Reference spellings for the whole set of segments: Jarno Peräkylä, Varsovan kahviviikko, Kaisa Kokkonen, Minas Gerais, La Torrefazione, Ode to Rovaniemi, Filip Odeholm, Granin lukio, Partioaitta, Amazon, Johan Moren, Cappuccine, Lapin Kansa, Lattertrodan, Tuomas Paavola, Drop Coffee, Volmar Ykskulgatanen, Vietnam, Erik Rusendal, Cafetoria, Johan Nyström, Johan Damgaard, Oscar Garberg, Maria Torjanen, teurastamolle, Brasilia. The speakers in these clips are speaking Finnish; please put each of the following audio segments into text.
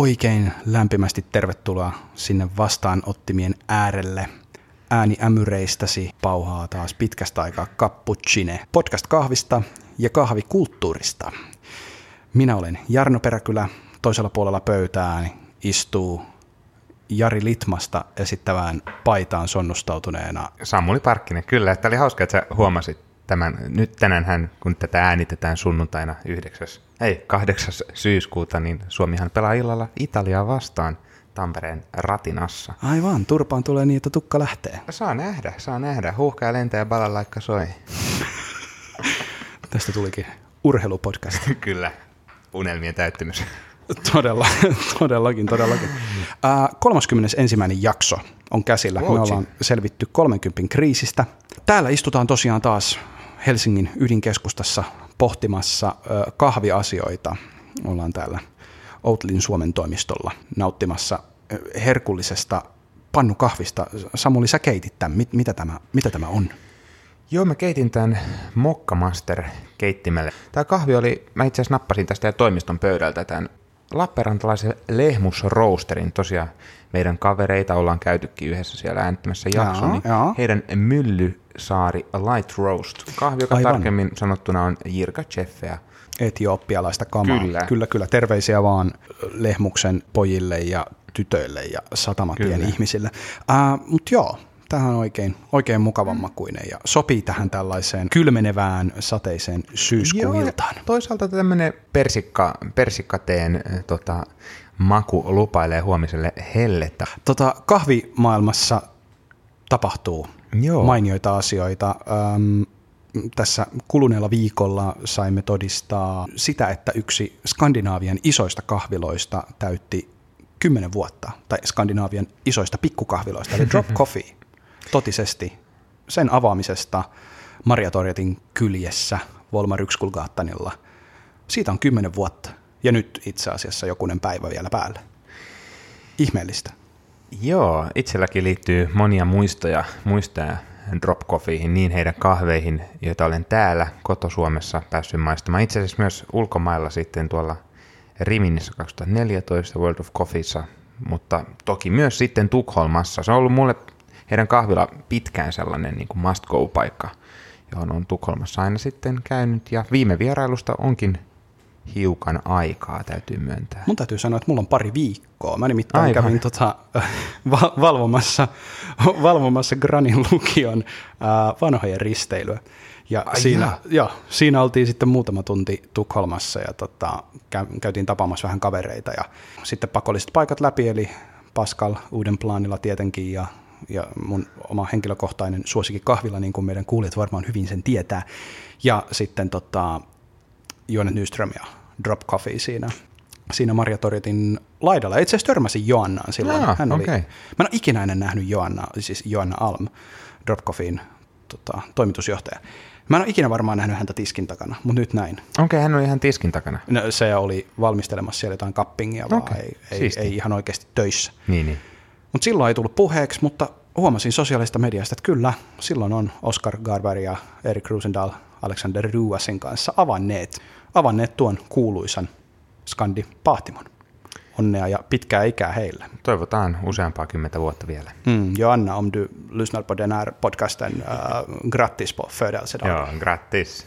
oikein lämpimästi tervetuloa sinne vastaanottimien äärelle. Ääni ämyreistäsi pauhaa taas pitkästä aikaa Cappuccine podcast-kahvista ja kahvikulttuurista. Minä olen Jarno Peräkylä, toisella puolella pöytään istuu Jari Litmasta esittävään paitaan sonnustautuneena Samuli Parkkinen, kyllä. Tämä oli hauska, että sä huomasit tämän. Nyt tänäänhän, kun tätä äänitetään sunnuntaina 8. syyskuuta, niin Suomihan pelaa illalla Italiaa vastaan Tampereen Ratinassa. Aivan, turpaan tulee niin, että tukka lähtee. Saa nähdä. Huuhkaa lentää ja balalaikka soi. Tästä tulikin urheilupodcast. Kyllä, unelmien täyttymys. Todellakin. 31. jakso on käsillä. Me ollaan selvitty 30 kriisistä. Täällä istutaan tosiaan taas Helsingin ydinkeskustassa pohtimassa kahviasioita. Ollaan täällä Outlin Suomen toimistolla nauttimassa herkullisesta pannukahvista. Samuli, sä keitit tämän. Mitä tämä on? Joo, mä keitin tämän Moccamaster-keittimelle. Tämä kahvi oli, mä itse asiassa nappasin tästä toimiston pöydältä tämän lappeenrantalaisen lehmusroosterin. Tosiaan meidän kavereita ollaan käytykin yhdessä siellä äänittämässä jakson, niin heidän Myllysaari Light Roast. Kahvi, joka aivan tarkemmin sanottuna on Jirka Cheffea. Etiopialaista kamaa. Kyllä. Terveisiä vaan Lehmuksen pojille ja tytöille ja satamatien ihmisille. Mutta joo. Tämähän on oikein mukavan makuinen ja sopii tähän tällaiseen kylmenevään sateiseen syyskuiltaan. Joo, toisaalta tämmöinen persikkateen maku lupailee huomiselle hellettä. Kahvimaailmassa tapahtuu mainioita asioita. Tässä kuluneella viikolla saimme todistaa sitä, että yksi Skandinaavian isoista kahviloista täytti 10 vuotta. Tai Skandinaavian isoista pikkukahviloista, eli Drop Coffee. Totisesti sen avaamisesta Maria Torjatin kyljessä Volmar Ykskulgatanilla. Siitä on 10 vuotta ja nyt itse asiassa jokunen päivä vielä päällä. Ihmeellistä. Joo, itselläkin liittyy monia muistoja Drop Coffeeihin, niin heidän kahveihin, joita olen täällä kotosuomessa päässyt maistamaan. Itse asiassa myös ulkomailla sitten tuolla Riminissä 2014 World of Coffeessa, mutta toki myös sitten Tukholmassa. Se on ollut mulle heidän kahvila pitkään sellainen niin kuin must-go-paikka, johon on Tukholmassa aina sitten käynyt, ja viime vierailusta onkin hiukan aikaa, täytyy myöntää. Mun täytyy sanoa, että mulla on pari viikkoa. Mä nimittäin kävin valvomassa Granin lukion vanhojen risteilyä. Ja siinä oltiin sitten muutama tunti Tukholmassa, ja käytiin tapaamassa vähän kavereita, ja sitten pakolliset paikat läpi, eli Paskal uuden plaanilla tietenkin, ja mun oma henkilökohtainen suosikki kahvila, niin kuin meidän kuulijat varmaan hyvin sen tietää. Ja sitten Jonne Nyström ja Drop Coffee siinä Marja Toritin laidalla. Itse asiassa törmäsin Joannaan silloin. Mä en ole ikinä ennen nähnyt Joannaa, siis Joanna Alm, Drop Coffeein toimitusjohtaja. Mä en ole ikinä varmaan nähnyt häntä tiskin takana, mutta nyt näin. Okei, hän oli ihan tiskin takana. No, se oli valmistelemassa siellä jotain kappingia, vaan ei ihan oikeasti töissä. Niin. Mutta silloin ei tullut puheeksi, mutta huomasin sosiaalista mediasta, että kyllä, silloin on Oscar Garberg ja Erik Rusendal Alexander Ruasen kanssa avanneet tuon kuuluisan Skandi Pahtimon. Onnea ja pitkää ikää heille. Toivotaan useampaa 10 vuotta vielä. Joanna, om du lyssnar på den här podcasten, grattis på födelsedagen. Joo, grattis.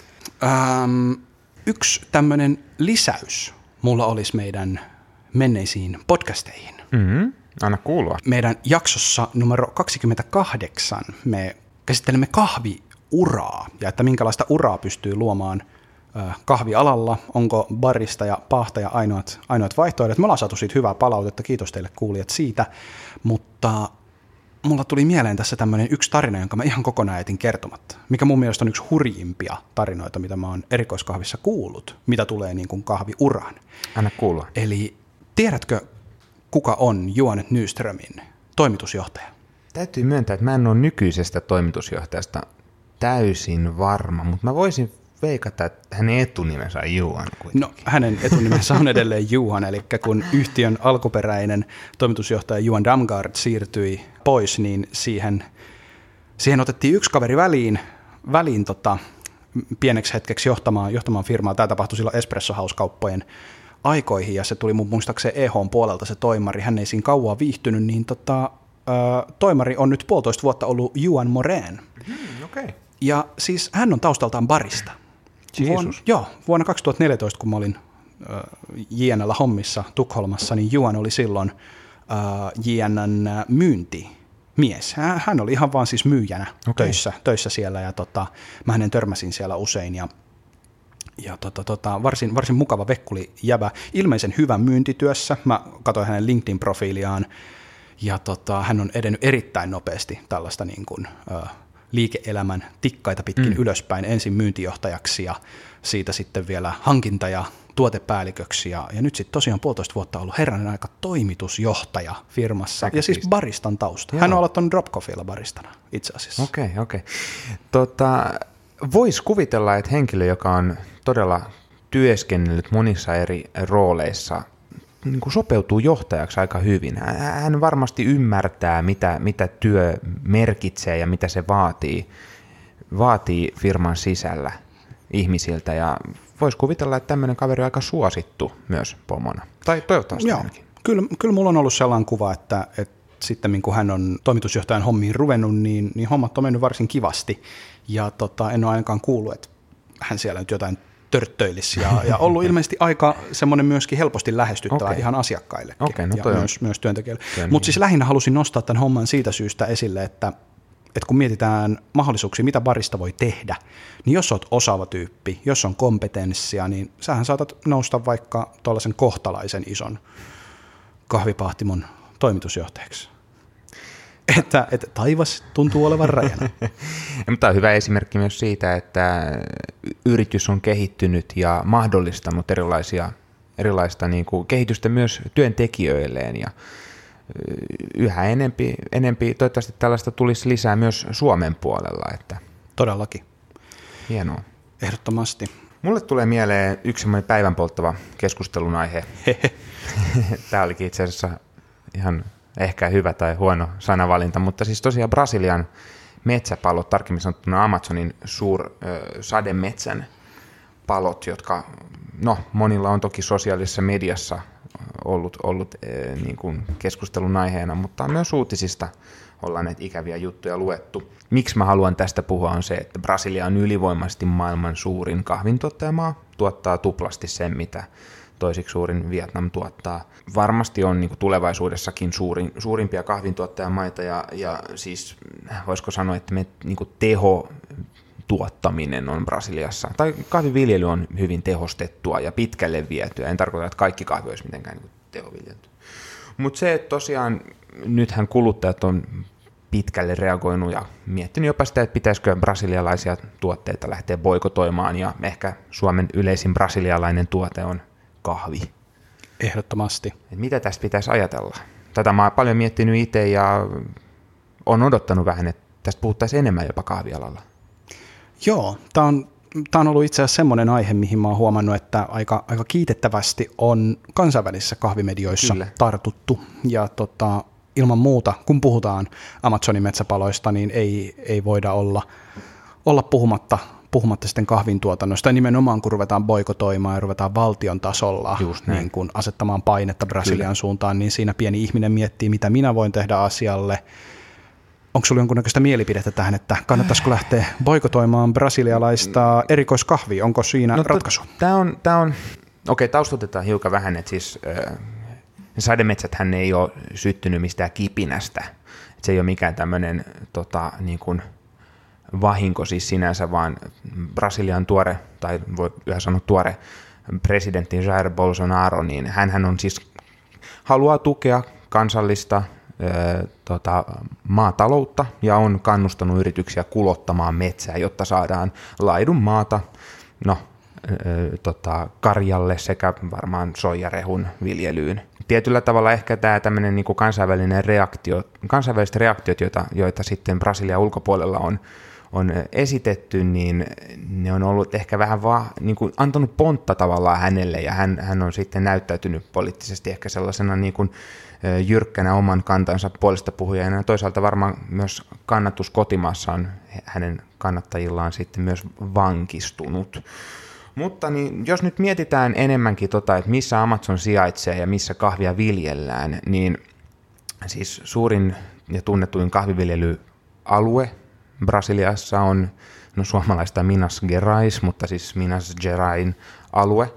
Yksi tämmöinen lisäys mulla olisi meidän menneisiin podcasteihin. Mm-hmm. Anna kuulua. Meidän jaksossa numero 28 me käsittelemme kahviuraa ja että minkälaista uraa pystyy luomaan kahvialalla. Onko barista ja pahtaja ainoat vaihtoehdot? Me ollaan saatu siitä hyvää palautetta, kiitos teille kuulijat siitä, mutta mulla tuli mieleen tässä tämmöinen yksi tarina, jonka mä ihan kokonaan jätin kertomatta, mikä mun mielestä on yksi hurjimpia tarinoita, mitä mä oon erikoiskahvissa kuullut, mitä tulee niin kuin kahviuraan. Anna kuulua. Eli tiedätkö, kuka on Johanne Nyströmin toimitusjohtaja? Täytyy myöntää, että mä en ole nykyisestä toimitusjohtajasta täysin varma, mutta mä voisin veikata, että hänen etunimensä on Johan kuitenkin. No, hänen etunimensä on edelleen Johan, eli kun yhtiön alkuperäinen toimitusjohtaja Johan Damgaard siirtyi pois, niin siihen otettiin yksi kaveri väliin pieneksi hetkeksi johtamaan firmaa. Tämä tapahtui silloin Espresso House-kauppojen aikoihin, ja se tuli mun muistaakseni EH:n puolelta se toimari, hän ei siinä kauan viihtynyt, niin toimari on nyt 1,5 vuotta ollut Johan Moren. Okay. Ja siis hän on taustaltaan barista. Vuonna 2014, kun mä olin JN:llä hommissa Tukholmassa, niin Johan oli silloin JN:n myyntimies. Hän oli ihan vaan siis myyjänä töissä siellä, ja mä hänen törmäsin siellä usein, ja varsin mukava vekkulijävä, ilmeisen hyvä myyntityössä. Mä katsoin hänen LinkedIn-profiiliaan, ja hän on edennyt erittäin nopeasti tällaista niin kuin liike-elämän tikkaita pitkin ylöspäin, ensin myyntijohtajaksi ja siitä sitten vielä hankinta- ja tuotepäälliköksi, ja nyt sitten tosiaan 1,5 vuotta ollut herranen aika toimitusjohtaja firmassa, ja siis baristan tausta. Hän on aloittanut Drop Coffeella baristana itse asiassa. Okei. Voisi kuvitella, että henkilö, joka on todella työskennellyt monissa eri rooleissa, niin kuin sopeutuu johtajaksi aika hyvin. Hän varmasti ymmärtää, mitä työ merkitsee ja mitä se vaatii firman sisällä ihmisiltä. Ja voisi kuvitella, että tämmöinen kaveri on aika suosittu myös pomona. Tai toivottavasti. Joo, kyllä mulla on ollut sellainen kuva, että sitten kun hän on toimitusjohtajan hommiin ruvennut, niin hommat on mennyt varsin kivasti. Ja en ole ainakaan kuullut, että hän siellä nyt jotain törttöilisi, ja ollut ilmeisesti aika semmoinen myöskin helposti lähestyttävä ihan asiakkaillekin ja myös työntekijöille. Mutta siis lähinnä halusin nostaa tämän homman siitä syystä esille, että kun mietitään mahdollisuuksia, mitä barista voi tehdä, niin jos olet osaava tyyppi, jos on kompetenssia, niin sähän saatat nousta vaikka tuollaisen kohtalaisen ison kahvipahtimon toimitusjohtajaksi. Että taivas tuntuu olevan rajana. Tämä on hyvä esimerkki myös siitä, että yritys on kehittynyt ja mahdollistanut erilaista niin kuin kehitystä myös työntekijöilleen. Ja yhä enempi toivottavasti tällaista tulisi lisää myös Suomen puolella. Että todellakin. Hienoa. Ehdottomasti. Mulle tulee mieleen yksi semmoinen päivänpolttava keskustelun aihe. Tämä olikin itse asiassa ihan... ehkä hyvä tai huono sanavalinta, mutta siis tosiaan Brasilian metsäpalot, tarkemmin sanottuna Amazonin sademetsän palot, jotka monilla on toki sosiaalisessa mediassa ollut niin kuin keskustelun aiheena, mutta myös uutisista ollaan näitä ikäviä juttuja luettu. Miksi mä haluan tästä puhua on se, että Brasilia on ylivoimaisesti maailman suurin kahvintuottajamaa, tuottaa tuplasti sen, mitä toisiksi suurin Vietnam tuottaa. Varmasti on niin kuin tulevaisuudessakin suurimpia kahvintuottajamaita, ja siis voisiko sanoa, että me niin kuin tehotuottaminen on Brasiliassa, tai kahviviljely on hyvin tehostettua ja pitkälle vietyä. En tarkoita, että kaikki kahvi olisi mitenkään niin kuin tehoviljelty. Mutta se, että tosiaan nythän kuluttajat on pitkälle reagoinut ja miettinyt jopa sitä, että pitäisikö brasilialaisia tuotteita lähteä boikotoimaan, ja ehkä Suomen yleisin brasilialainen tuote on kahvi. Ehdottomasti. Mitä tästä pitäisi ajatella? Tätä mä oon paljon miettinyt itse, ja on odottanut vähän, että tästä puhuttaisiin enemmän jopa kahvialalla. Joo, tää on ollut itse asiassa semmoinen aihe, mihin mä oon huomannut, että aika kiitettävästi on kansainvälisissä kahvimedioissa tartuttu. Ja ilman muuta, kun puhutaan Amazonin metsäpaloista, niin ei voida olla puhumatta sitten kahvintuotannosta, ja nimenomaan kun ruvetaan boikotoimaan ja ruvetaan valtion tasolla niin kun asettamaan painetta Brasilian suuntaan, niin siinä pieni ihminen miettii, mitä minä voin tehdä asialle. Onko sulla jonkunnäköistä mielipidettä tähän, että kannattaisiko lähteä boikotoimaan brasilialaista erikoiskahvia? Onko siinä ratkaisu? Okei, taustotetaan hiukan vähän, että siis sademetsäthän ei ole syttynyt mistään kipinästä. Et se ei ole mikään tämmöinen niin kuin vahinko siis sinänsä, vaan Brasilian tuore, tai voi yhä sanoa tuore, presidentti Jair Bolsonaro, niin hänhän on siis, haluaa tukea kansallista maataloutta, ja on kannustanut yrityksiä kulottamaan metsää, jotta saadaan laidun maata karjalle sekä varmaan soijarehun viljelyyn. Tietyllä tavalla ehkä tämä tämmöinen niin kuin kansainväliset reaktiot, joita sitten Brasilian ulkopuolella on esitetty, niin ne on ollut ehkä vähän vaan niin kuin antanut pontta tavallaan hänelle, ja hän on sitten näyttäytynyt poliittisesti ehkä sellaisena niin kuin jyrkkänä oman kantansa puolesta puhujana, ja toisaalta varmaan myös kannatus kotimaassa on hänen kannattajillaan sitten myös vankistunut. Mutta niin, jos nyt mietitään enemmänkin että missä Amazon sijaitsee ja missä kahvia viljellään, niin siis suurin ja tunnetuin kahviviljelyalue Brasiliassa on suomalaista Minas Gerais, mutta siis Minas Geraisin alue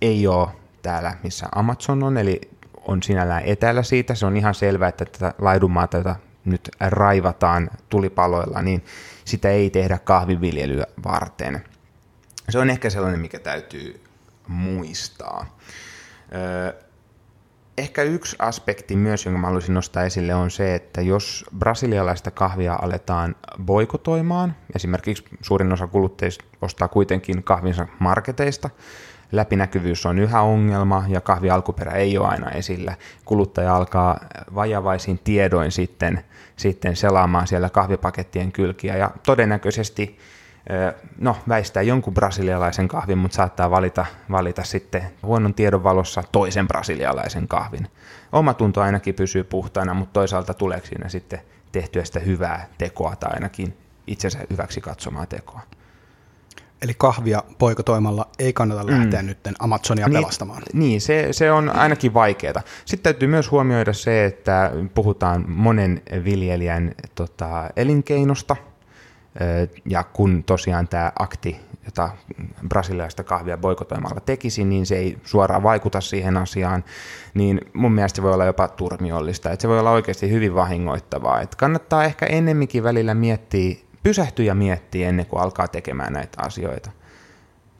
ei ole täällä, missä Amazon on, eli on sinällään etäällä siitä. Se on ihan selvää, että tätä laidunmaata, jota nyt raivataan tulipaloilla, niin sitä ei tehdä kahviviljelyä varten. Se on ehkä sellainen, mikä täytyy muistaa. Ehkä yksi aspekti myös, jonka mä haluaisin nostaa esille, on se, että jos brasilialaista kahvia aletaan boikotoimaan, esimerkiksi suurin osa kuluttajista ostaa kuitenkin kahvinsa marketeista, läpinäkyvyys on yhä ongelma ja kahvin alkuperä ei ole aina esillä. Kuluttaja alkaa vajavaisin tiedoin sitten selaamaan siellä kahvipakettien kylkiä ja todennäköisesti väistää jonkun brasilialaisen kahvin, mutta saattaa valita sitten huonon tiedon valossa toisen brasilialaisen kahvin. Omatunto ainakin pysyy puhtaana, mutta toisaalta tuleeko siinä sitten tehtyä sitä hyvää tekoa tai ainakin itsensä hyväksi katsomaa tekoa. Eli kahvia boikotoimalla ei kannata lähteä nyt Amazonia pelastamaan. Niin, se on ainakin vaikeaa. Sitten täytyy myös huomioida se, että puhutaan monen viljelijän elinkeinosta. Ja kun tosiaan tämä akti, jota brasilialaista kahvia boikotoimalla tekisi, niin se ei suoraan vaikuta siihen asiaan, niin mun mielestä se voi olla jopa turmiollista. Että se voi olla oikeasti hyvin vahingoittavaa. Että kannattaa ehkä ennemminkin välillä pysähtyä ja miettiä ennen kuin alkaa tekemään näitä asioita.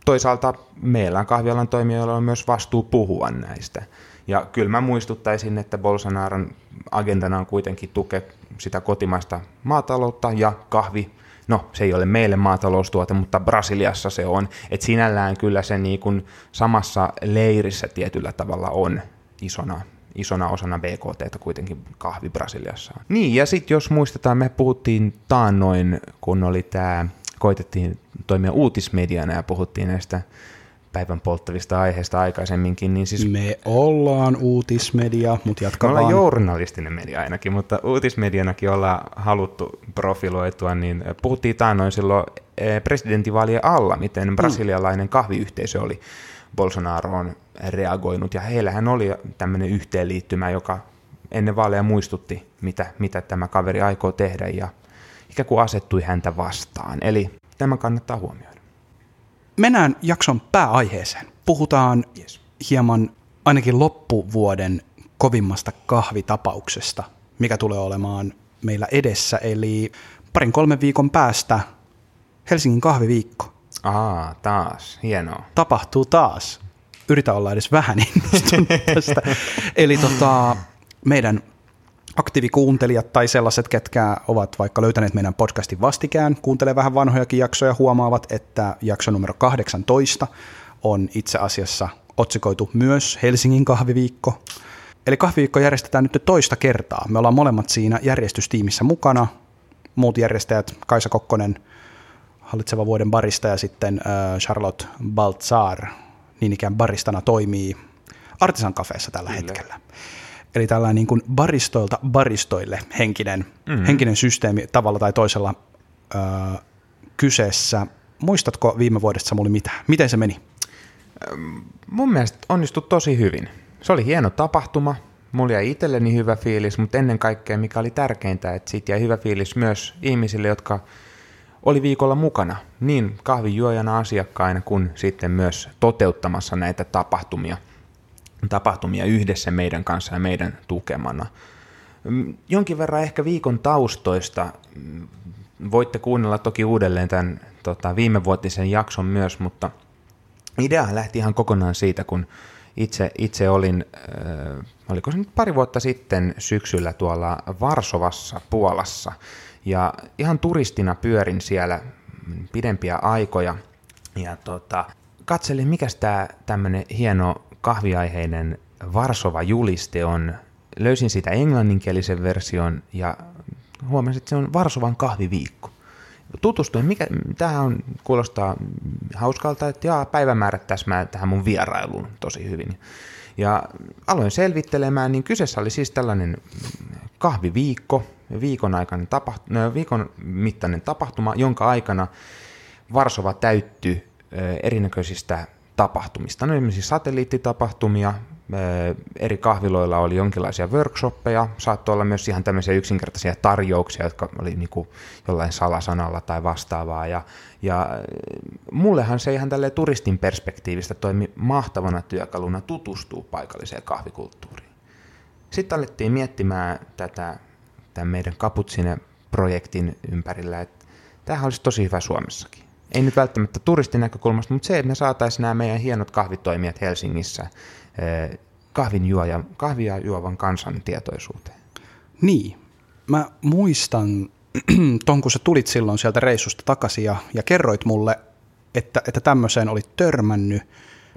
Toisaalta meillä on kahvialan toimijoilla on myös vastuu puhua näistä. Ja kyllä mä muistuttaisin, että Bolsonaron agendana on kuitenkin tukea sitä kotimaista maataloutta ja kahvi. No, se ei ole meille maataloustuote, mutta Brasiliassa se on. Et sinällään kyllä se niin kuin samassa leirissä tietyllä tavalla on isona osana BKT:tä kuitenkin kahvi Brasiliassa. Niin, ja sitten jos muistetaan, me puhuttiin taannoin, kun koitettiin toimia uutismediana ja puhuttiin näistä päivän polttavista aiheista aikaisemminkin. Niin siis me ollaan uutismedia, mutta jatkaa vaan. Me ollaan journalistinen media ainakin, mutta uutismedianakin ollaan haluttu profiloitua, niin puhuttiin taannoin silloin presidentinvaalien alla, miten brasilialainen kahviyhteisö oli Bolsonaroon reagoinut, ja heillähän oli tämmöinen yhteenliittymä, joka ennen vaaleja muistutti, mitä tämä kaveri aikoo tehdä, ja ikään kuin asettui häntä vastaan. Eli tämä kannattaa huomioida. Mennään jakson pääaiheeseen. Puhutaan hieman ainakin loppuvuoden kovimmasta kahvitapauksesta, mikä tulee olemaan meillä edessä, eli 2-3 viikon päästä Helsingin kahviviikko. Aa, taas. Hienoa. Tapahtuu taas. Yritä olla edes vähän innostunut tästä. Eli meidän aktiivikuuntelijat tai sellaiset, ketkä ovat vaikka löytäneet meidän podcastin vastikään, kuuntelee vähän vanhojakin jaksoja, huomaavat, että jakso numero 18 on itse asiassa otsikoitu myös Helsingin kahviviikko. Eli kahviviikko järjestetään nyt toista kertaa. Me ollaan molemmat siinä järjestystiimissä mukana. Muut järjestäjät, Kaisa Kokkonen, hallitseva vuoden barista, ja sitten Charlotte Baltzar, niin ikään baristana, toimii Artisan Cafeessa tällä hetkellä. Eli tällainen niin kuin baristoilta baristoille henkinen systeemi tavalla tai toisella kyseessä. Muistatko viime vuodesta Samuli mitään? Miten se meni? Mun mielestä onnistui tosi hyvin. Se oli hieno tapahtuma. Mulla jäi itselleni hyvä fiilis, mutta ennen kaikkea mikä oli tärkeintä, että siitä jäi hyvä fiilis myös ihmisille, jotka oli viikolla mukana niin kahvijuojana, asiakkaina kuin sitten myös toteuttamassa näitä tapahtumia yhdessä meidän kanssa ja meidän tukemana. Jonkin verran ehkä viikon taustoista. Voitte kuunnella toki uudelleen tämän viimevuotisen jakson myös, mutta idea lähti ihan kokonaan siitä, kun itse olin, oliko se nyt 2 vuotta sitten syksyllä tuolla Varsovassa, Puolassa, ja ihan turistina pyörin siellä pidempiä aikoja ja katselin, mikäs tämä tämmöinen hieno kahviaiheinen Varsova-juliste on. Löysin siitä englanninkielisen version ja huomasin, että se on Varsovan kahviviikko. Tutustuin, tämähän kuulostaa hauskalta, että päivämäärät täsmää tähän mun vierailuun tosi hyvin. Ja aloin selvittelemään, niin kyseessä oli siis tällainen kahviviikko, viikon mittainen tapahtuma, jonka aikana Varsova täyttyi erinäköisistä tapahtumista. No esimerkiksi satelliittitapahtumia, eri kahviloilla oli jonkinlaisia workshoppeja, saattoi olla myös ihan tämmöisiä yksinkertaisia tarjouksia, jotka oli niin kuin jollain salasanalla tai vastaavaa. Ja mullehan se ihan tälleen turistin perspektiivistä toimi mahtavana työkaluna tutustua paikalliseen kahvikulttuuriin. Sitten alettiin miettimään tämän meidän Cappuccine-projektin ympärillä, että tämähän olisi tosi hyvä Suomessakin. Ei nyt välttämättä turistin näkökulmasta, mutta se, että me saataisiin nämä meidän hienot kahvitoimijat Helsingissä kahvia juovan kansan tietoisuuteen. Niin. Mä muistan ton, kun sä tulit silloin sieltä reissusta takaisin ja kerroit mulle, että tämmöiseen olit törmännyt.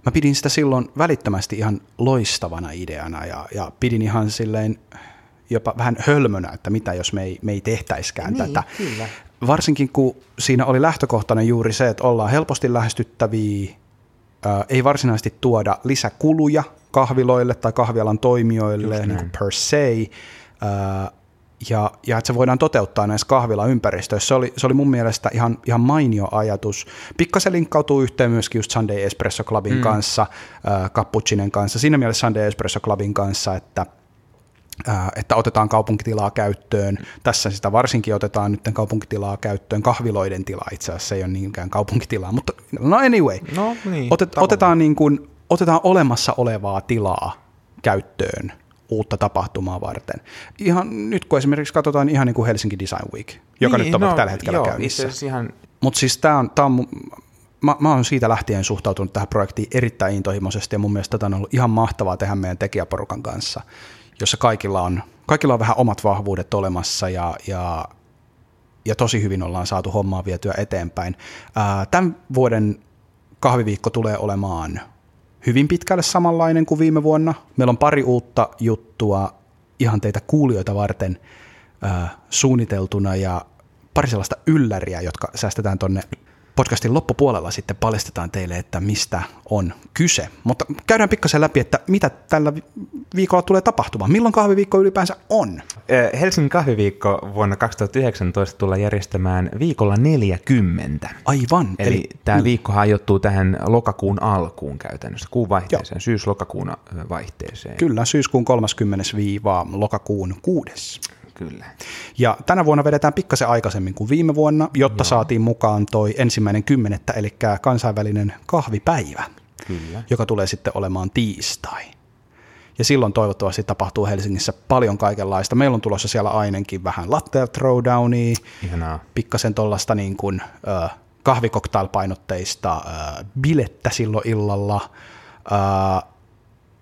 Mä pidin sitä silloin välittömästi ihan loistavana ideana ja pidin ihan silleen jopa vähän hölmönä, että mitä jos me ei tehtäiskään niin, tätä. Kyllä. Varsinkin kun siinä oli lähtökohtana juuri se, että ollaan helposti lähestyttäviä, ei varsinaisesti tuoda lisäkuluja kahviloille tai kahvialan toimijoille niin kuin per se, ja että se voidaan toteuttaa näissä kahvilaympäristöissä. Se oli mun mielestä ihan mainio ajatus. Pikkasen linkkautuu yhteen myöskin just Sunday Espresso Clubin kanssa, Cappuccinen kanssa, siinä mielessä Sunday Espresso Clubin kanssa, että otetaan kaupunkitilaa käyttöön. Tässä sitä varsinkin otetaan nyt kaupunkitilaa käyttöön, kahviloiden tilaa itse asiassa, ei ole niinkään kaupunkitilaa, mutta no anyway. No, niin, otetaan olemassa olevaa tilaa käyttöön uutta tapahtumaa varten. Ihan nyt kun esimerkiksi katsotaan ihan niin kuin Helsinki Design Week, joka niin, nyt on tällä hetkellä käynnissä. Mutta siis mä oon siitä lähtien suhtautunut tähän projektiin erittäin intohimoisesti ja mun mielestä tätä on ollut ihan mahtavaa tehdä meidän tekijäporukan kanssa, jossa kaikilla on vähän omat vahvuudet olemassa ja tosi hyvin ollaan saatu hommaa vietyä eteenpäin. Tämän vuoden kahviviikko tulee olemaan hyvin pitkälle samanlainen kuin viime vuonna. Meillä on pari uutta juttua ihan teitä kuulijoita varten suunniteltuna ja pari sellaista ylläriä, jotka säästetään tonne podcastin loppupuolella sitten paljastetaan teille, että mistä on kyse. Mutta käydään pikkasen läpi, että mitä tällä viikolla tulee tapahtumaan. Milloin kahviviikko ylipäänsä on? Helsingin kahviviikko vuonna 2019 tullaan järjestämään viikolla 40. Aivan. Eli tämä viikkohan ajoittuu tähän lokakuun alkuun käytännössä, kuun vaihteeseen, syys-lokakuun vaihteeseen. Kyllä, syyskuun 30-lokakuun 6. Kyllä. Ja tänä vuonna vedetään pikkasen aikaisemmin kuin viime vuonna, jotta saatiin mukaan toi 1.10., eli kansainvälinen kahvipäivä, kyllä, joka tulee sitten olemaan tiistai. Ja silloin toivottavasti tapahtuu Helsingissä paljon kaikenlaista. Meillä on tulossa siellä ainakin vähän latte throwdownia, pikkasen tuollaista niin kuin kahvikoktailpainotteista bilettä silloin illalla.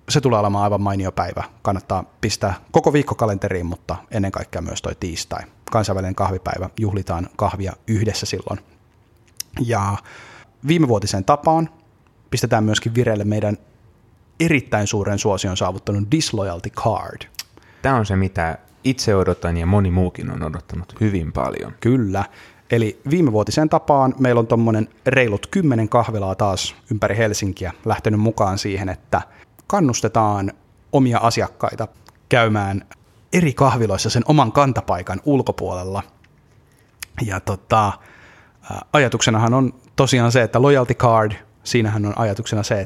Se tulee olemaan aivan mainio päivä. Kannattaa pistää koko viikko kalenteriin, mutta ennen kaikkea myös toi tiistai. Kansainvälinen kahvipäivä. Juhlitaan kahvia yhdessä silloin. Ja viimevuotiseen tapaan pistetään myöskin vireille meidän erittäin suuren suosion saavuttanut Disloyalty Card. Tämä on se, mitä itse odotan ja moni muukin on odottanut hyvin paljon. Kyllä. Eli viimevuotiseen tapaan meillä on tuommoinen reilut 10 kahvilaa taas ympäri Helsinkiä lähtenyt mukaan siihen, että kannustetaan omia asiakkaita käymään eri kahviloissa sen oman kantapaikan ulkopuolella. Ja ajatuksenahan on tosiaan se, että loyalty card, siinähän on ajatuksena se,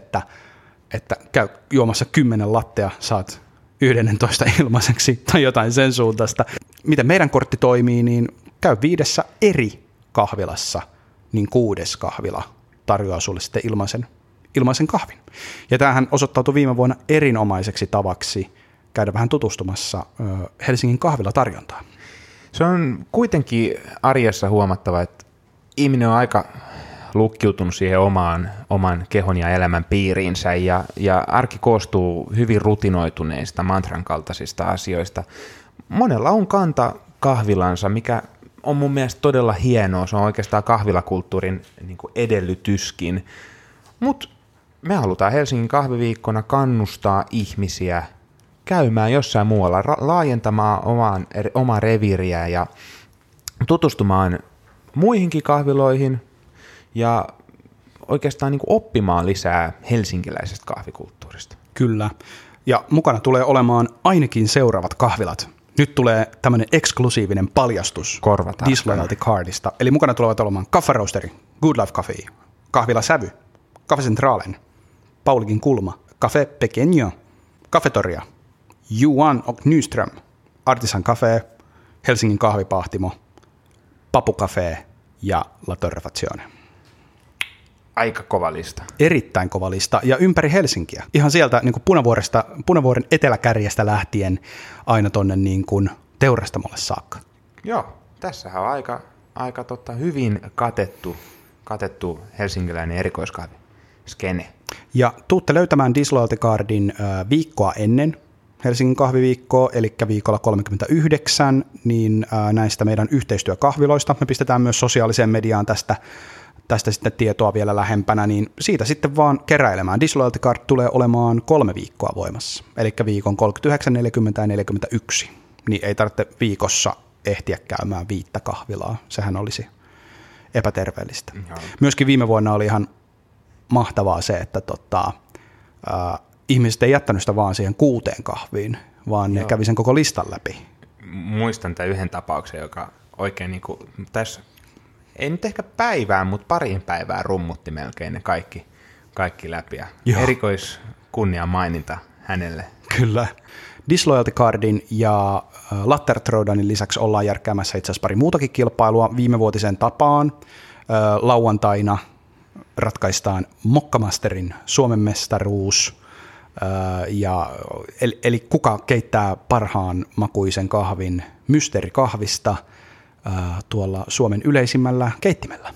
että käy juomassa 10 lattea, saat 11 ilmaiseksi tai jotain sen suuntaista. Miten meidän kortti toimii, niin käy 5 eri kahvilassa, niin 6 kahvila tarjoaa sulle sitten ilmaisen kahvin. Ja tämähän osoittautui viime vuonna erinomaiseksi tavaksi käydä vähän tutustumassa Helsingin kahvilatarjontaan. Se on kuitenkin arjessa huomattava, että ihminen on aika lukkiutunut siihen oman kehon ja elämän piiriinsä ja arki koostuu hyvin rutinoituneista mantran kaltaisista asioista. Monella on kanta kahvilansa, mikä on mun mielestä todella hienoa. Se on oikeastaan kahvilakulttuurin niin kuin edellytyskin. Mut me halutaan Helsingin kahviviikkona kannustaa ihmisiä käymään jossain muualla, laajentamaan omaa reviiriä ja tutustumaan muihinkin kahviloihin ja oikeastaan niin kuin oppimaan lisää helsinkiläisestä kahvikulttuurista. Kyllä, ja mukana tulee olemaan ainakin seuraavat kahvilat. Nyt tulee tämmöinen eksklusiivinen paljastus Disloyalty Cardista, eli mukana tulevat olemaan Caffa Roasteri, Good Life Coffee, Kahvila Sävy, Café Centralen, Paulikin kulma, Café Pequeño, Cafetoria, Johan Nyström, Artisan Cafe, Helsingin kahvipahtimo, Papu Cafe ja La Torrefazione. Aika kova lista. Erittäin kova lista ja ympäri Helsinkiä. Ihan sieltä niin kuin Punavuoren eteläkärjestä lähtien aina tuonne niin kuin teurastamolle saakka. Joo, tässähän on aika hyvin katettu helsinkiläinen erikoiskahviskene. Ja tuutte löytämään Disloyalty Cardin viikkoa ennen Helsingin kahviviikkoa, eli viikolla 39, niin näistä meidän yhteistyökahviloista. Me pistetään myös sosiaaliseen mediaan tästä sitten tietoa vielä lähempänä, niin siitä sitten vaan keräilemään. Disloyalty Card tulee olemaan 3 viikkoa voimassa, eli viikon 39, 40 ja 41, niin ei tarvitse viikossa ehtiä käymään 5 kahvilaa. Sehän olisi epäterveellistä. Ihan. Myöskin viime vuonna oli ihan mahtavaa se, että ihmiset ei jättänyt sitä vaan siihen 6 kahviin, vaan ne kävi sen koko listan läpi. Muistan tämän yhden tapauksen, joka oikein niin kuin tässä, ei nyt ehkä päivään, mutta parin päivään rummutti melkein ne kaikki läpi. Ja erikoiskunnia maininta hänelle. Kyllä. Disloyalty Cardin ja Lattertrodanin lisäksi ollaan järkkäämässä itse asiassa pari muutakin kilpailua viimevuotiseen tapaan. Lauantaina ratkaistaan Moccamasterin Suomen mestaruus. Ja, eli kuka keittää parhaan makuisen kahvin mysteerikahvista tuolla Suomen yleisimmällä keittimellä.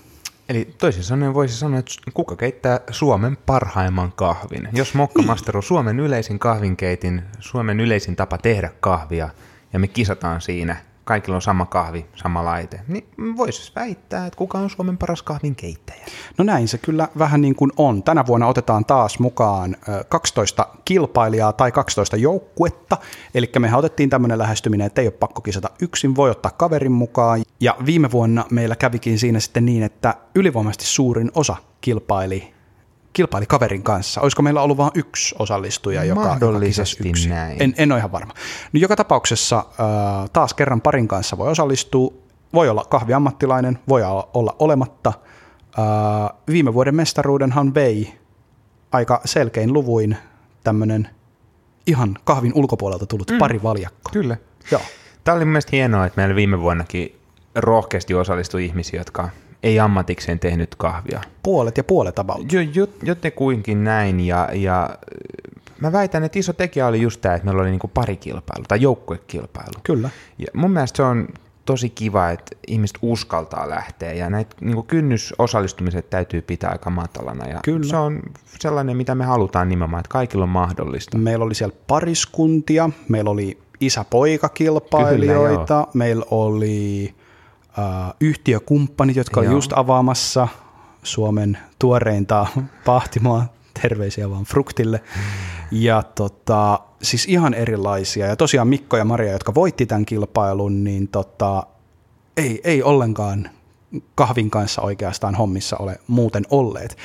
Eli toisin sanoen voisi sanoa, että kuka keittää Suomen parhaimman kahvin. Jos Moccamaster on Suomen yleisin kahvinkeitin, Suomen yleisin tapa tehdä kahvia ja me kisataan siinä, kaikilla on sama kahvi, sama laite, niin voisi väittää, että kuka on Suomen paras kahvin keittäjä. No näin se kyllä vähän niin kuin on. Tänä vuonna otetaan taas mukaan 12 kilpailijaa tai 12 joukkuetta, eli mehän otettiin tämmöinen lähestyminen, että ei ole pakko kisata yksin, voi ottaa kaverin mukaan. Ja viime vuonna meillä kävikin siinä sitten niin, että ylivoimaisesti suurin osa kilpaili kaverin kanssa. Olisiko meillä ollut vain 1 osallistuja, joka kisasi yksin? En ole ihan varma. No, joka tapauksessa taas kerran parin kanssa voi osallistua. Voi olla kahviammattilainen, voi olla olematta. Viime vuoden mestaruudenhan vei aika selkein luvuin tämmöinen ihan kahvin ulkopuolelta tullut pari valjakko. Kyllä. Joo. Tämä oli mielestäni hienoa, että meillä viime vuonnakin rohkeasti osallistui ihmisiä, jotka ei ammatikseen tehnyt kahvia. Puolet ja puolet about. Jotenkuinkin näin. Ja mä väitän, että iso tekijä oli just tämä, että meillä oli niinku parikilpailu tai joukkuekilpailu. Kyllä. Ja mun mielestä se on tosi kiva, että ihmiset uskaltaa lähteä. Ja näitä niinku kynnysosallistumiset täytyy pitää aika matalana. Ja kyllä. Se on sellainen, mitä me halutaan nimenomaan, että kaikilla on mahdollista. Meillä oli siellä pariskuntia, meillä oli isä-poika-kilpailijoita, kyllä, meillä oli yhtiökumppanit, jotka on just avaamassa Suomen tuoreinta pahtimoa, terveisiä vaan Fruktille, ja siis ihan erilaisia. Ja tosiaan Mikko ja Maria, jotka voitti tämän kilpailun, niin ei ollenkaan kahvin kanssa oikeastaan hommissa ole muuten olleet.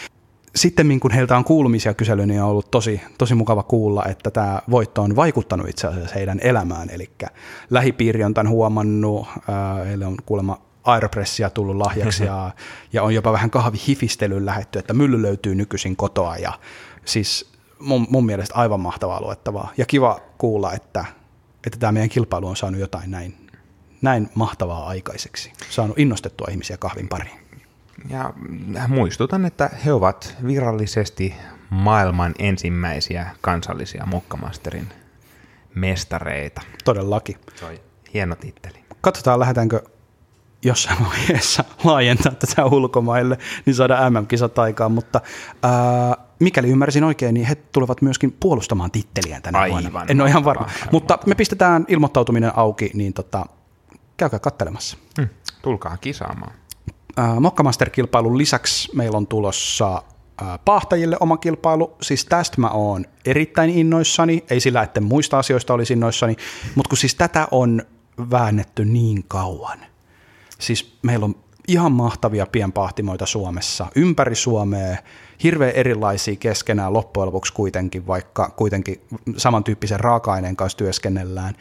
Sitten kun heiltä on kuulumisia kysely, niin on ollut tosi, tosi mukava kuulla, että tämä voitto on vaikuttanut itse asiassa heidän elämään. Eli lähipiiri on tämän huomannut, heille on kuulemma aeropressia tullut lahjaksi ja on jopa vähän kahvihifistelyyn lähetty, että mylly löytyy nykyisin kotoa. Ja siis mun mielestä aivan mahtavaa luettavaa ja kiva kuulla, että tämä meidän kilpailu on saanut jotain näin mahtavaa aikaiseksi, saanut innostettua ihmisiä kahvin pariin. Ja muistutan, että he ovat virallisesti maailman ensimmäisiä kansallisia Moccamasterin mestareita. Todellakin. Se on hieno titteli. Katsotaan, lähdetäänkö jossain vaiheessa laajentaa tätä ulkomaille, niin saadaan MM-kisat aikaan. Mutta mikäli ymmärsin oikein, niin he tulevat myöskin puolustamaan titteliä tänä vuonna. En ole ihan varma. Mutta me pistetään ilmoittautuminen auki, niin käykää katselemassa. Tulkaa kisaamaan. Moccamaster-kilpailun lisäksi meillä on tulossa paahtajille oma kilpailu. Siis tästä mä oon erittäin innoissani, ei sillä, että muista asioista olisi innoissani, mutta kun siis tätä on väännetty niin kauan. Siis meillä on ihan mahtavia pienpahtimoita Suomessa, ympäri Suomea, hirveän erilaisia keskenään loppujen lopuksi kuitenkin, vaikka kuitenkin samantyyppisen raaka-aineen kanssa työskennellään.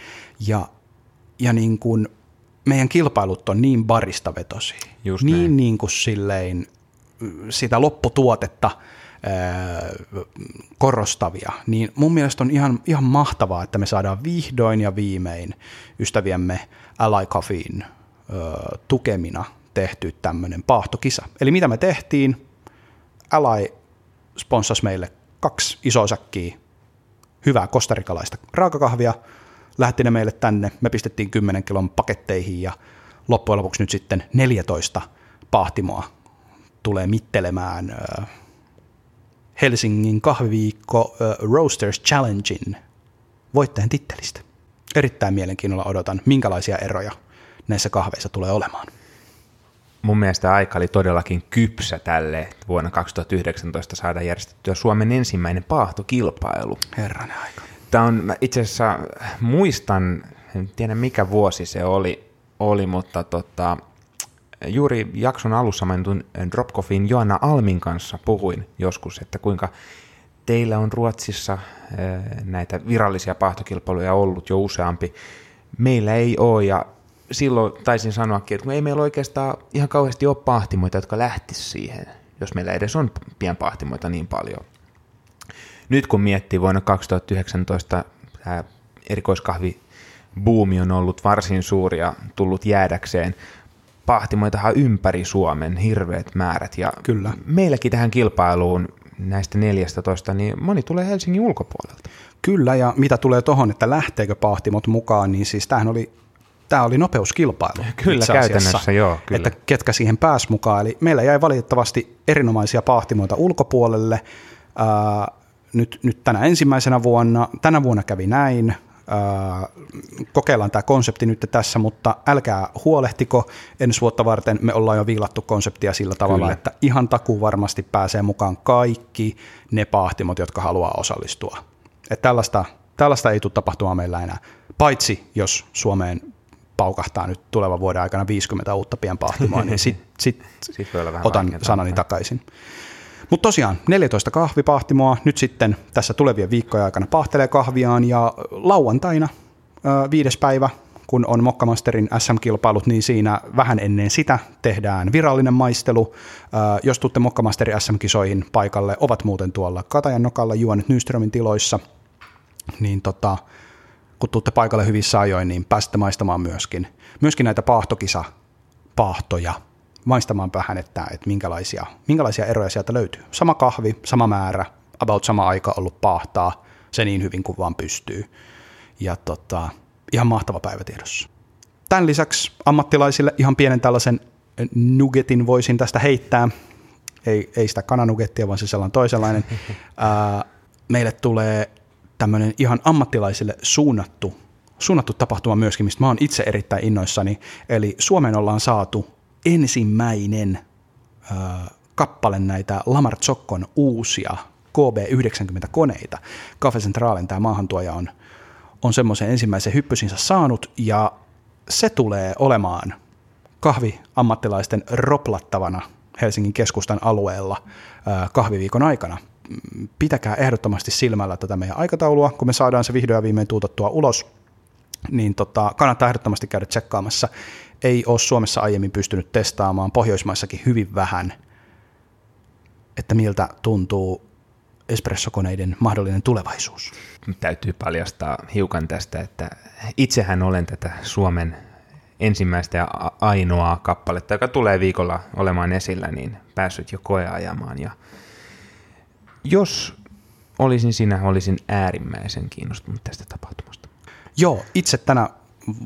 Ja niin kuin meidän kilpailut on niin barista vetosia, niin kuin silleen sitä lopputuotetta korostavia, niin mun mielestä on ihan mahtavaa, että me saadaan vihdoin ja viimein ystäviemme Ally Cafeen tukemina tehty tämmöinen paahtokisa. Eli mitä me tehtiin? Ally sponssasi meille 2 isoa säkkiä hyvää kostarikalaista raakakahvia, lähetti ne meille tänne, me pistettiin 10 kilon paketteihin ja loppujen lopuksi nyt sitten 14 paahtimoa tulee mittelemään Helsingin kahviviikko Roasters Challengein voittajan tittelistä. Erittäin mielenkiinnolla odotan, minkälaisia eroja näissä kahveissa tulee olemaan. Mun mielestä aika oli todellakin kypsä tälle, että vuonna 2019 saadaan järjestettyä Suomen ensimmäinen paahtokilpailu. Herranen aika. Tämä on, mä itse asiassa muistan, en tiedä mikä vuosi se oli mutta juuri jakson alussa mainitun Drop Coffeein Joanna Almin kanssa puhuin joskus, että kuinka teillä on Ruotsissa näitä virallisia paahtokilpailuja ollut jo useampi. Meillä ei ole, ja silloin taisin sanoakin, että ei meillä oikeastaan ihan kauheasti ole paahtimoita, jotka lähtisivät siihen, jos meillä edes on pienpaahtimoita niin paljon. Nyt kun miettii vuonna 2019, tämä erikoiskahvibuumi on ollut varsin suuri ja tullut jäädäkseen. Pahtimoitahan ympäri Suomen hirveät määrät, ja kyllä, meilläkin tähän kilpailuun näistä 14, niin moni tulee Helsingin ulkopuolelta. Kyllä, ja mitä tulee tohon, että lähteekö pahtimot mukaan, niin siis tämä oli nopeuskilpailu. Kyllä, käytännössä joo. Kyllä. Että ketkä siihen pääsi mukaan, eli meillä jäi valitettavasti erinomaisia pahtimoita ulkopuolelle. Nyt tänä vuonna kävi näin. Kokeillaan tämä konsepti nyt tässä, mutta älkää huolehtiko, ensi vuotta varten me ollaan jo viilattu konseptia sillä tavalla, kyllä, että ihan takuu varmasti pääsee mukaan kaikki ne paahtimot, jotka haluaa osallistua. Että tällaista ei tule tapahtumaan meillä enää, paitsi jos Suomeen paukahtaa nyt tulevan vuoden aikana 50 uutta pienpaahtimoa, niin sit otan sanani takaisin. Mutta tosiaan 14 kahvipahtimoa nyt sitten tässä tulevien viikkojen aikana pahtelee kahviaan, ja lauantaina 5. päivä, kun on Moccamasterin SM-kilpailut, niin siinä vähän ennen sitä tehdään virallinen maistelu. Jos tuutte Moccamasterin SM-kisoihin paikalle, ovat muuten tuolla Katajannokalla Johan Nyströmin tiloissa, niin kun tuutte paikalle hyvissä ajoin, niin pääsette maistamaan myöskin näitä paahtokisa-paahtoja. Maistamaan vähän, että minkälaisia eroja sieltä löytyy. Sama kahvi, sama määrä, about sama aika ollut paahtaa, se niin hyvin kuin vaan pystyy. Ja ihan mahtava päivä tiedossa. Tämän lisäksi ammattilaisille ihan pienen tällaisen nugetin voisin tästä heittää. Ei sitä kananugettia, vaan se sellainen toisenlainen. Meille tulee tämmöinen ihan ammattilaisille suunnattu tapahtuma myöskin, mistä mä oon itse erittäin innoissani. Eli Suomeen ollaan saatu ensimmäinen kappale näitä Lamartsokkon uusia KB90-koneita. Café Centralen tämä maahantuoja on semmoisen ensimmäisen hyppysinsä saanut, ja se tulee olemaan kahviammattilaisten roplattavana Helsingin keskustan alueella kahviviikon aikana. Pitäkää ehdottomasti silmällä tätä meidän aikataulua, kun me saadaan se vihdoin ja viimein tuutettua ulos, niin kannattaa ehdottomasti käydä tsekkaamassa. Ei ole Suomessa aiemmin pystynyt testaamaan, Pohjoismaissakin hyvin vähän, että miltä tuntuu espressokoneiden mahdollinen tulevaisuus. Täytyy paljastaa hiukan tästä, että itsehän olen tätä Suomen ensimmäistä ja ainoaa kappaletta, joka tulee viikolla olemaan esillä, niin päässyt jo koeajamaan. Ja jos olisin sinä, olisin äärimmäisen kiinnostunut tästä tapahtumasta. Joo, itse tänä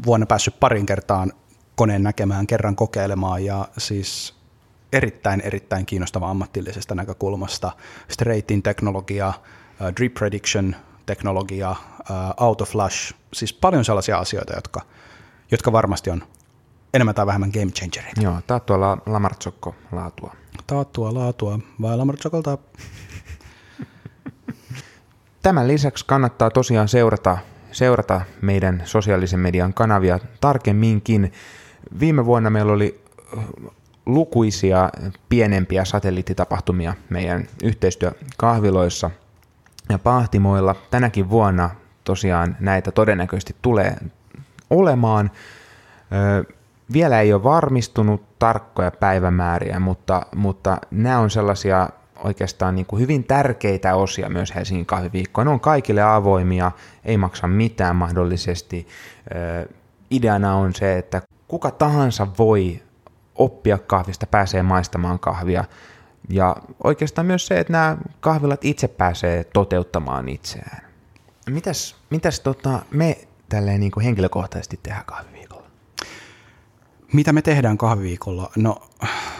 vuonna päässyt parin kertaan koneen näkemään, kerran kokeilemaan, ja siis erittäin kiinnostava ammatillisesta näkökulmasta. Straightin teknologia, drip prediction teknologia, autoflash, siis paljon sellaisia asioita, jotka varmasti on enemmän tai vähemmän game changereita. Joo, taattua Lamartsokko-laatua. Taattua laatua, vai Lamartsokolta? Tämän lisäksi kannattaa tosiaan seurata meidän sosiaalisen median kanavia tarkemminkin. Viime vuonna meillä oli lukuisia pienempiä satelliittitapahtumia meidän yhteistyökahviloissa ja paahtimoilla. Tänäkin vuonna tosiaan näitä todennäköisesti tulee olemaan. Vielä ei ole varmistunut tarkkoja päivämääriä, mutta nämä on sellaisia oikeastaan niin kuin hyvin tärkeitä osia myös Helsingin kahviviikkoon. Ne on kaikille avoimia, ei maksa mitään mahdollisesti. Ideana on se, että kuka tahansa voi oppia kahvista, pääsee maistamaan kahvia. Ja oikeastaan myös se, että nämä kahvilat itse pääsee toteuttamaan itseään. Mitäs me tälleen niin kuin henkilökohtaisesti tehdään kahviviikolla? Mitä me tehdään kahviviikolla? No,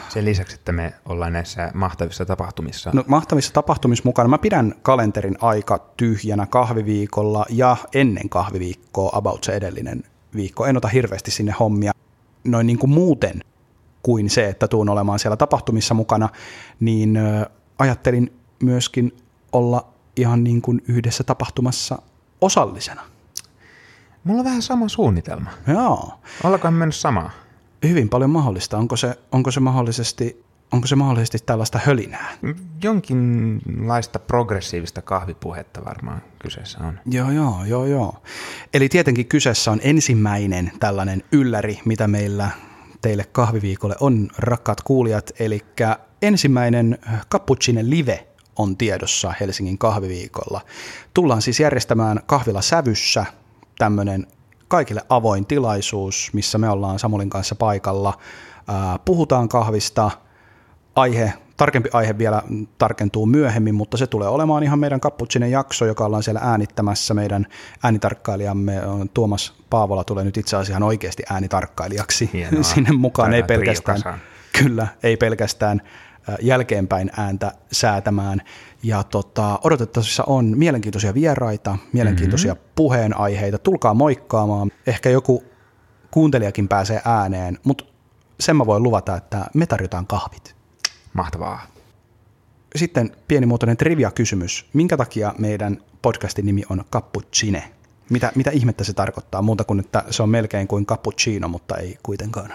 sen lisäksi, että me ollaan näissä mahtavissa tapahtumissa. No, mahtavissa tapahtumissa mukana. Mä pidän kalenterin aika tyhjänä kahviviikolla ja ennen kahviviikkoa, about se edellinen viikko. En ota hirveästi sinne hommia. Noin niin kuin muuten kuin se, että tuun olemaan siellä tapahtumissa mukana, niin ajattelin myöskin olla ihan niin kuin yhdessä tapahtumassa osallisena. Mulla on vähän sama suunnitelma. Joo. Ollaankohan mennyt samaa? Hyvin paljon mahdollista. Onko se mahdollisesti tällaista hölinää? Jonkinlaista progressiivista kahvipuhetta varmaan kyseessä on. Joo. Eli tietenkin kyseessä on ensimmäinen tällainen ylläri, mitä meillä teille kahviviikolle on, rakkaat kuulijat. Eli ensimmäinen Cappuccine live on tiedossa Helsingin kahviviikolla. Tullaan siis järjestämään kahvila Sävyssä tämmöinen kaikille avoin tilaisuus, missä me ollaan Samulin kanssa paikalla. Puhutaan kahvista. Tarkempi aihe vielä tarkentuu myöhemmin, mutta se tulee olemaan ihan meidän Cappuccinen jakso, joka ollaan siellä äänittämässä. Meidän äänitarkkailijamme Tuomas Paavola tulee nyt itse asiassa ihan oikeasti äänitarkkailijaksi. Hienoa. Sinne mukaan ei pelkästään jälkeenpäin ääntä säätämään. Ja odotettavissa on mielenkiintoisia vieraita, mielenkiintoisia puheenaiheita. Tulkaa moikkaamaan. Ehkä joku kuuntelijakin pääsee ääneen, mutta sen mä voin luvata, että me tarjotaan kahvit. Mahtavaa. Sitten pienimuotoinen trivia-kysymys. Minkä takia meidän podcastin nimi on Cappuccine? Mitä ihmettä se tarkoittaa? Muuta kuin, että se on melkein kuin cappuccino, mutta ei kuitenkaan.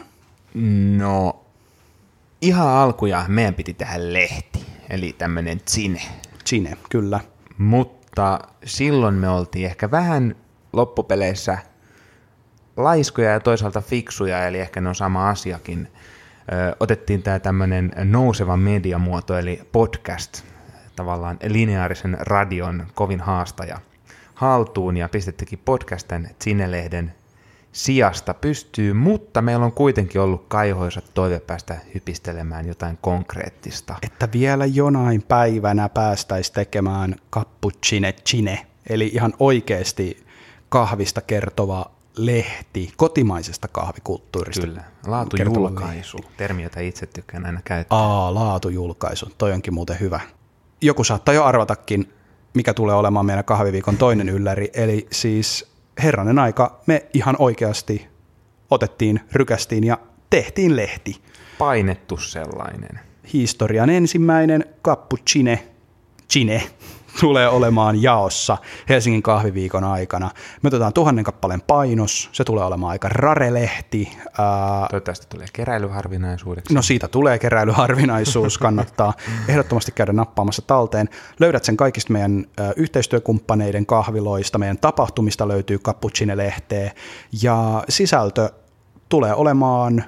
No, ihan alkuja meidän piti tehdä lehti, eli tämmöinen tsine. Tsine, kyllä. Mutta silloin me oltiin ehkä vähän loppupeleissä laiskoja ja toisaalta fiksuja, eli ehkä ne on sama asiakin. Otettiin tämä tämmöinen nouseva mediamuoto, eli podcast, tavallaan lineaarisen radion kovin haastaja haltuun, ja pistettikin podcastin Zine-lehden sijasta pystyy, mutta meillä on kuitenkin ollut kaihoisa toive päästä hypistelemään jotain konkreettista. Että vielä jonain päivänä päästäisiin tekemään Cappuccine, eli ihan oikeasti kahvista kertova lehti, kotimaisesta kahvikulttuurista. Kyllä, laatujulkaisu. Termi, jota itse tykkään aina käyttää. Laatujulkaisu, toi onkin muuten hyvä. Joku saattaa jo arvatakin, mikä tulee olemaan meidän kahviviikon toinen ylläri, eli siis herranen aika, me ihan oikeasti otettiin, rykästiin ja tehtiin lehti. Painettu sellainen. Historian ensimmäinen Cappuccine tulee olemaan jaossa Helsingin kahviviikon aikana. Me otetaan 1000 kappaleen painos, se tulee olemaan aika rare-lehti. Toivottavasti tulee keräilyharvinaisuudeksi. No siitä tulee keräilyharvinaisuus, kannattaa ehdottomasti käydä nappaamassa talteen. Löydät sen kaikista meidän yhteistyökumppaneiden kahviloista, meidän tapahtumista löytyy Cappuccine-lehteä ja sisältö tulee olemaan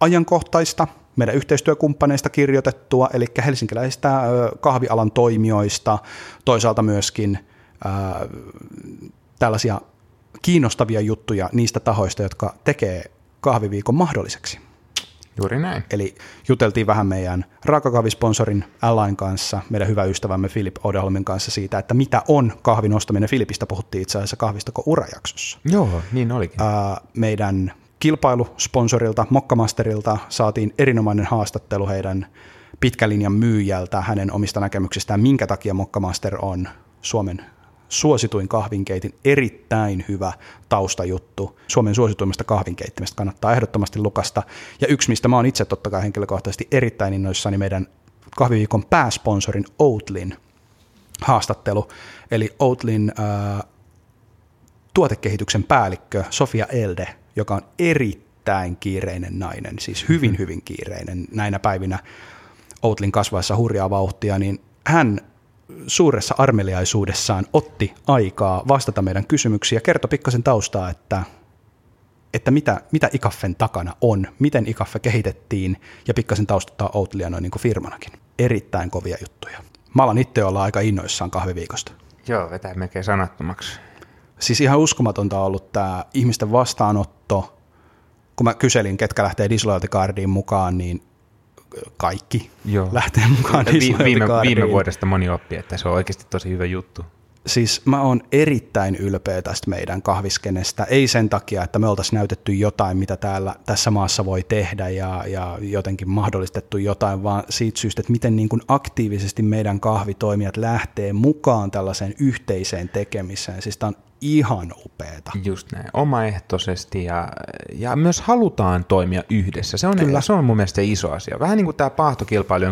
ajankohtaista, meidän yhteistyökumppaneista kirjoitettua, eli helsinkiläisistä kahvialan toimijoista, toisaalta myöskin tällaisia kiinnostavia juttuja niistä tahoista, jotka tekee kahviviikon mahdolliseksi. Juuri näin. Eli juteltiin vähän meidän raakakahvisponsorin Alain kanssa, meidän hyvä ystävämme Filip Odeholmin kanssa siitä, että mitä on kahvin ostaminen. Filipistä puhuttiin itse asiassa Kahvistako urajaksossa. Joo, niin olikin. Meidän kilpailusponsorilta, Moccamasterilta, saatiin erinomainen haastattelu heidän pitkälinjan myyjältä, hänen omista näkemyksistään, minkä takia Moccamaster on Suomen suosituin kahvinkeitin, erittäin hyvä taustajuttu. Suomen suosituimmasta kahvinkeittimestä kannattaa ehdottomasti lukasta. Ja yksi, mistä mä oon itse totta kai henkilökohtaisesti erittäin innoissani, meidän kahviviikon pääsponsorin Outlin haastattelu, eli Outlin tuotekehityksen päällikkö Sofia Elde, joka on erittäin kiireinen nainen, siis hyvin, hyvin kiireinen näinä päivinä Outlin kasvaessa hurjaa vauhtia, niin hän suuressa armeliaisuudessaan otti aikaa vastata meidän kysymyksiin ja kertoi pikkasen taustaa, että että mitä Icaffen takana on, miten Icaffe kehitettiin ja pikkasen taustuttaa Outlinia noin niin kuin firmanakin. Erittäin kovia juttuja. Mä alan itse olla aika innoissaan kahviviikosta. Joo, vetää melkein sanattomaksi. Siis ihan uskomatonta on ollut tämä ihmisten vastaanotto. Kun mä kyselin, ketkä lähtee Disloyalty Cardiin mukaan, niin kaikki lähtee mukaan Disloyalty Cardiin. Viime vuodesta moni oppii, että se on oikeasti tosi hyvä juttu. Siis mä oon erittäin ylpeä tästä meidän kahviskenestä, ei sen takia, että me oltaisiin näytetty jotain, mitä tässä maassa voi tehdä ja jotenkin mahdollistettu jotain, vaan siitä syystä, että miten niin kuin aktiivisesti meidän kahvitoimijat lähtee mukaan tällaiseen yhteiseen tekemiseen. Siis tää on ihan upeeta. Just näin, omaehtoisesti ja myös halutaan toimia yhdessä. Se on mun mielestä iso asia. Vähän niin kuin tää pahtokilpailu,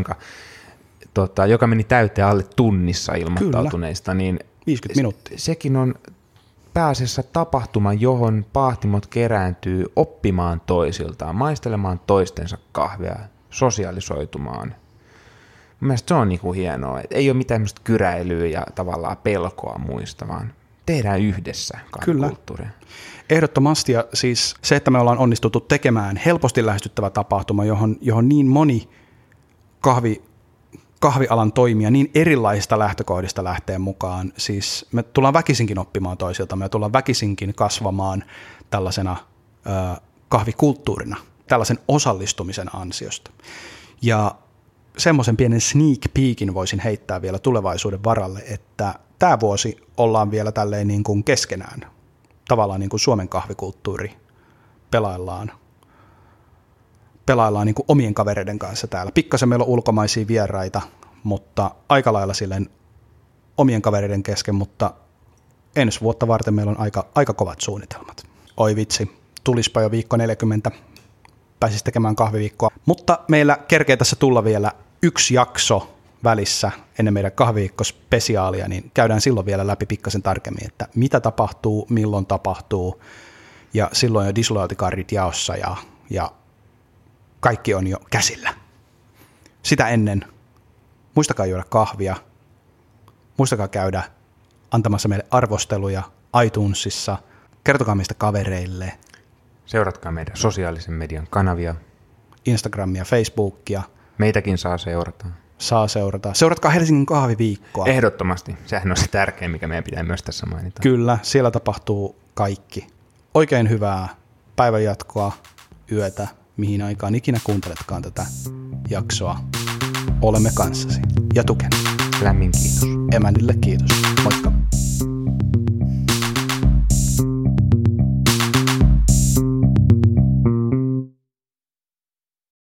joka meni täyteen alle tunnissa ilmoittautuneista, niin 50 minuuttia. Sekin on pääasiassa tapahtuma, johon pahtimot kerääntyy oppimaan toisiltaan, maistelemaan toistensa kahvia, sosiaalisoitumaan. Mielestäni se on niin kuin hienoa. Et ei ole mitään kyräilyä ja tavallaan pelkoa muista, vaan tehdään yhdessä kahvikulttuuria. Ehdottomasti, ja siis se, että me ollaan onnistuttu tekemään helposti lähestyttävä tapahtuma, johon niin moni kahvialan toimia niin erilaisista lähtökohdista lähtee mukaan. Siis me tullaan väkisinkin oppimaan toisilta, me tullaan väkisinkin kasvamaan tällaisena kahvikulttuurina, tällaisen osallistumisen ansiosta. Ja semmoisen pienen sneak peekin voisin heittää vielä tulevaisuuden varalle, että tämä vuosi ollaan vielä tälleen niin kuin keskenään. Tavallaan niin kuin Suomen kahvikulttuuri pelaillaan niin kuin omien kavereiden kanssa täällä. Pikkasen meillä on ulkomaisia vieraita, mutta aika lailla silleen omien kavereiden kesken, mutta ensi vuotta varten meillä on aika kovat suunnitelmat. Oi vitsi, tulispa jo viikko 40, pääsis tekemään kahviviikkoa. Mutta meillä kerkee tässä tulla vielä yksi jakso välissä ennen meidän kahviviikkospesiaalia, niin käydään silloin vielä läpi pikkasen tarkemmin, että mitä tapahtuu, milloin tapahtuu, ja silloin jo disloyalty-cardit jaossa ja kaikki on jo käsillä. Sitä ennen muistakaa juoda kahvia, muistakaa käydä antamassa meille arvosteluja iTunesissa, kertokaa meistä kavereille. Seuratkaa meidän sosiaalisen median kanavia. Instagramia, Facebookia. Meitäkin saa seurata. Saa seurata. Seuratkaa Helsingin kahviviikkoa. Ehdottomasti. Sehän on se tärkein, mikä meidän pitää myös tässä mainita. Kyllä, siellä tapahtuu kaikki. Oikein hyvää päivänjatkoa, yötä. Mihin aikaan ikinä kuunteletkaan tätä jaksoa. Olemme kanssasi. Ja tukena. Lämmin kiitos. Emännille kiitos. Moikka.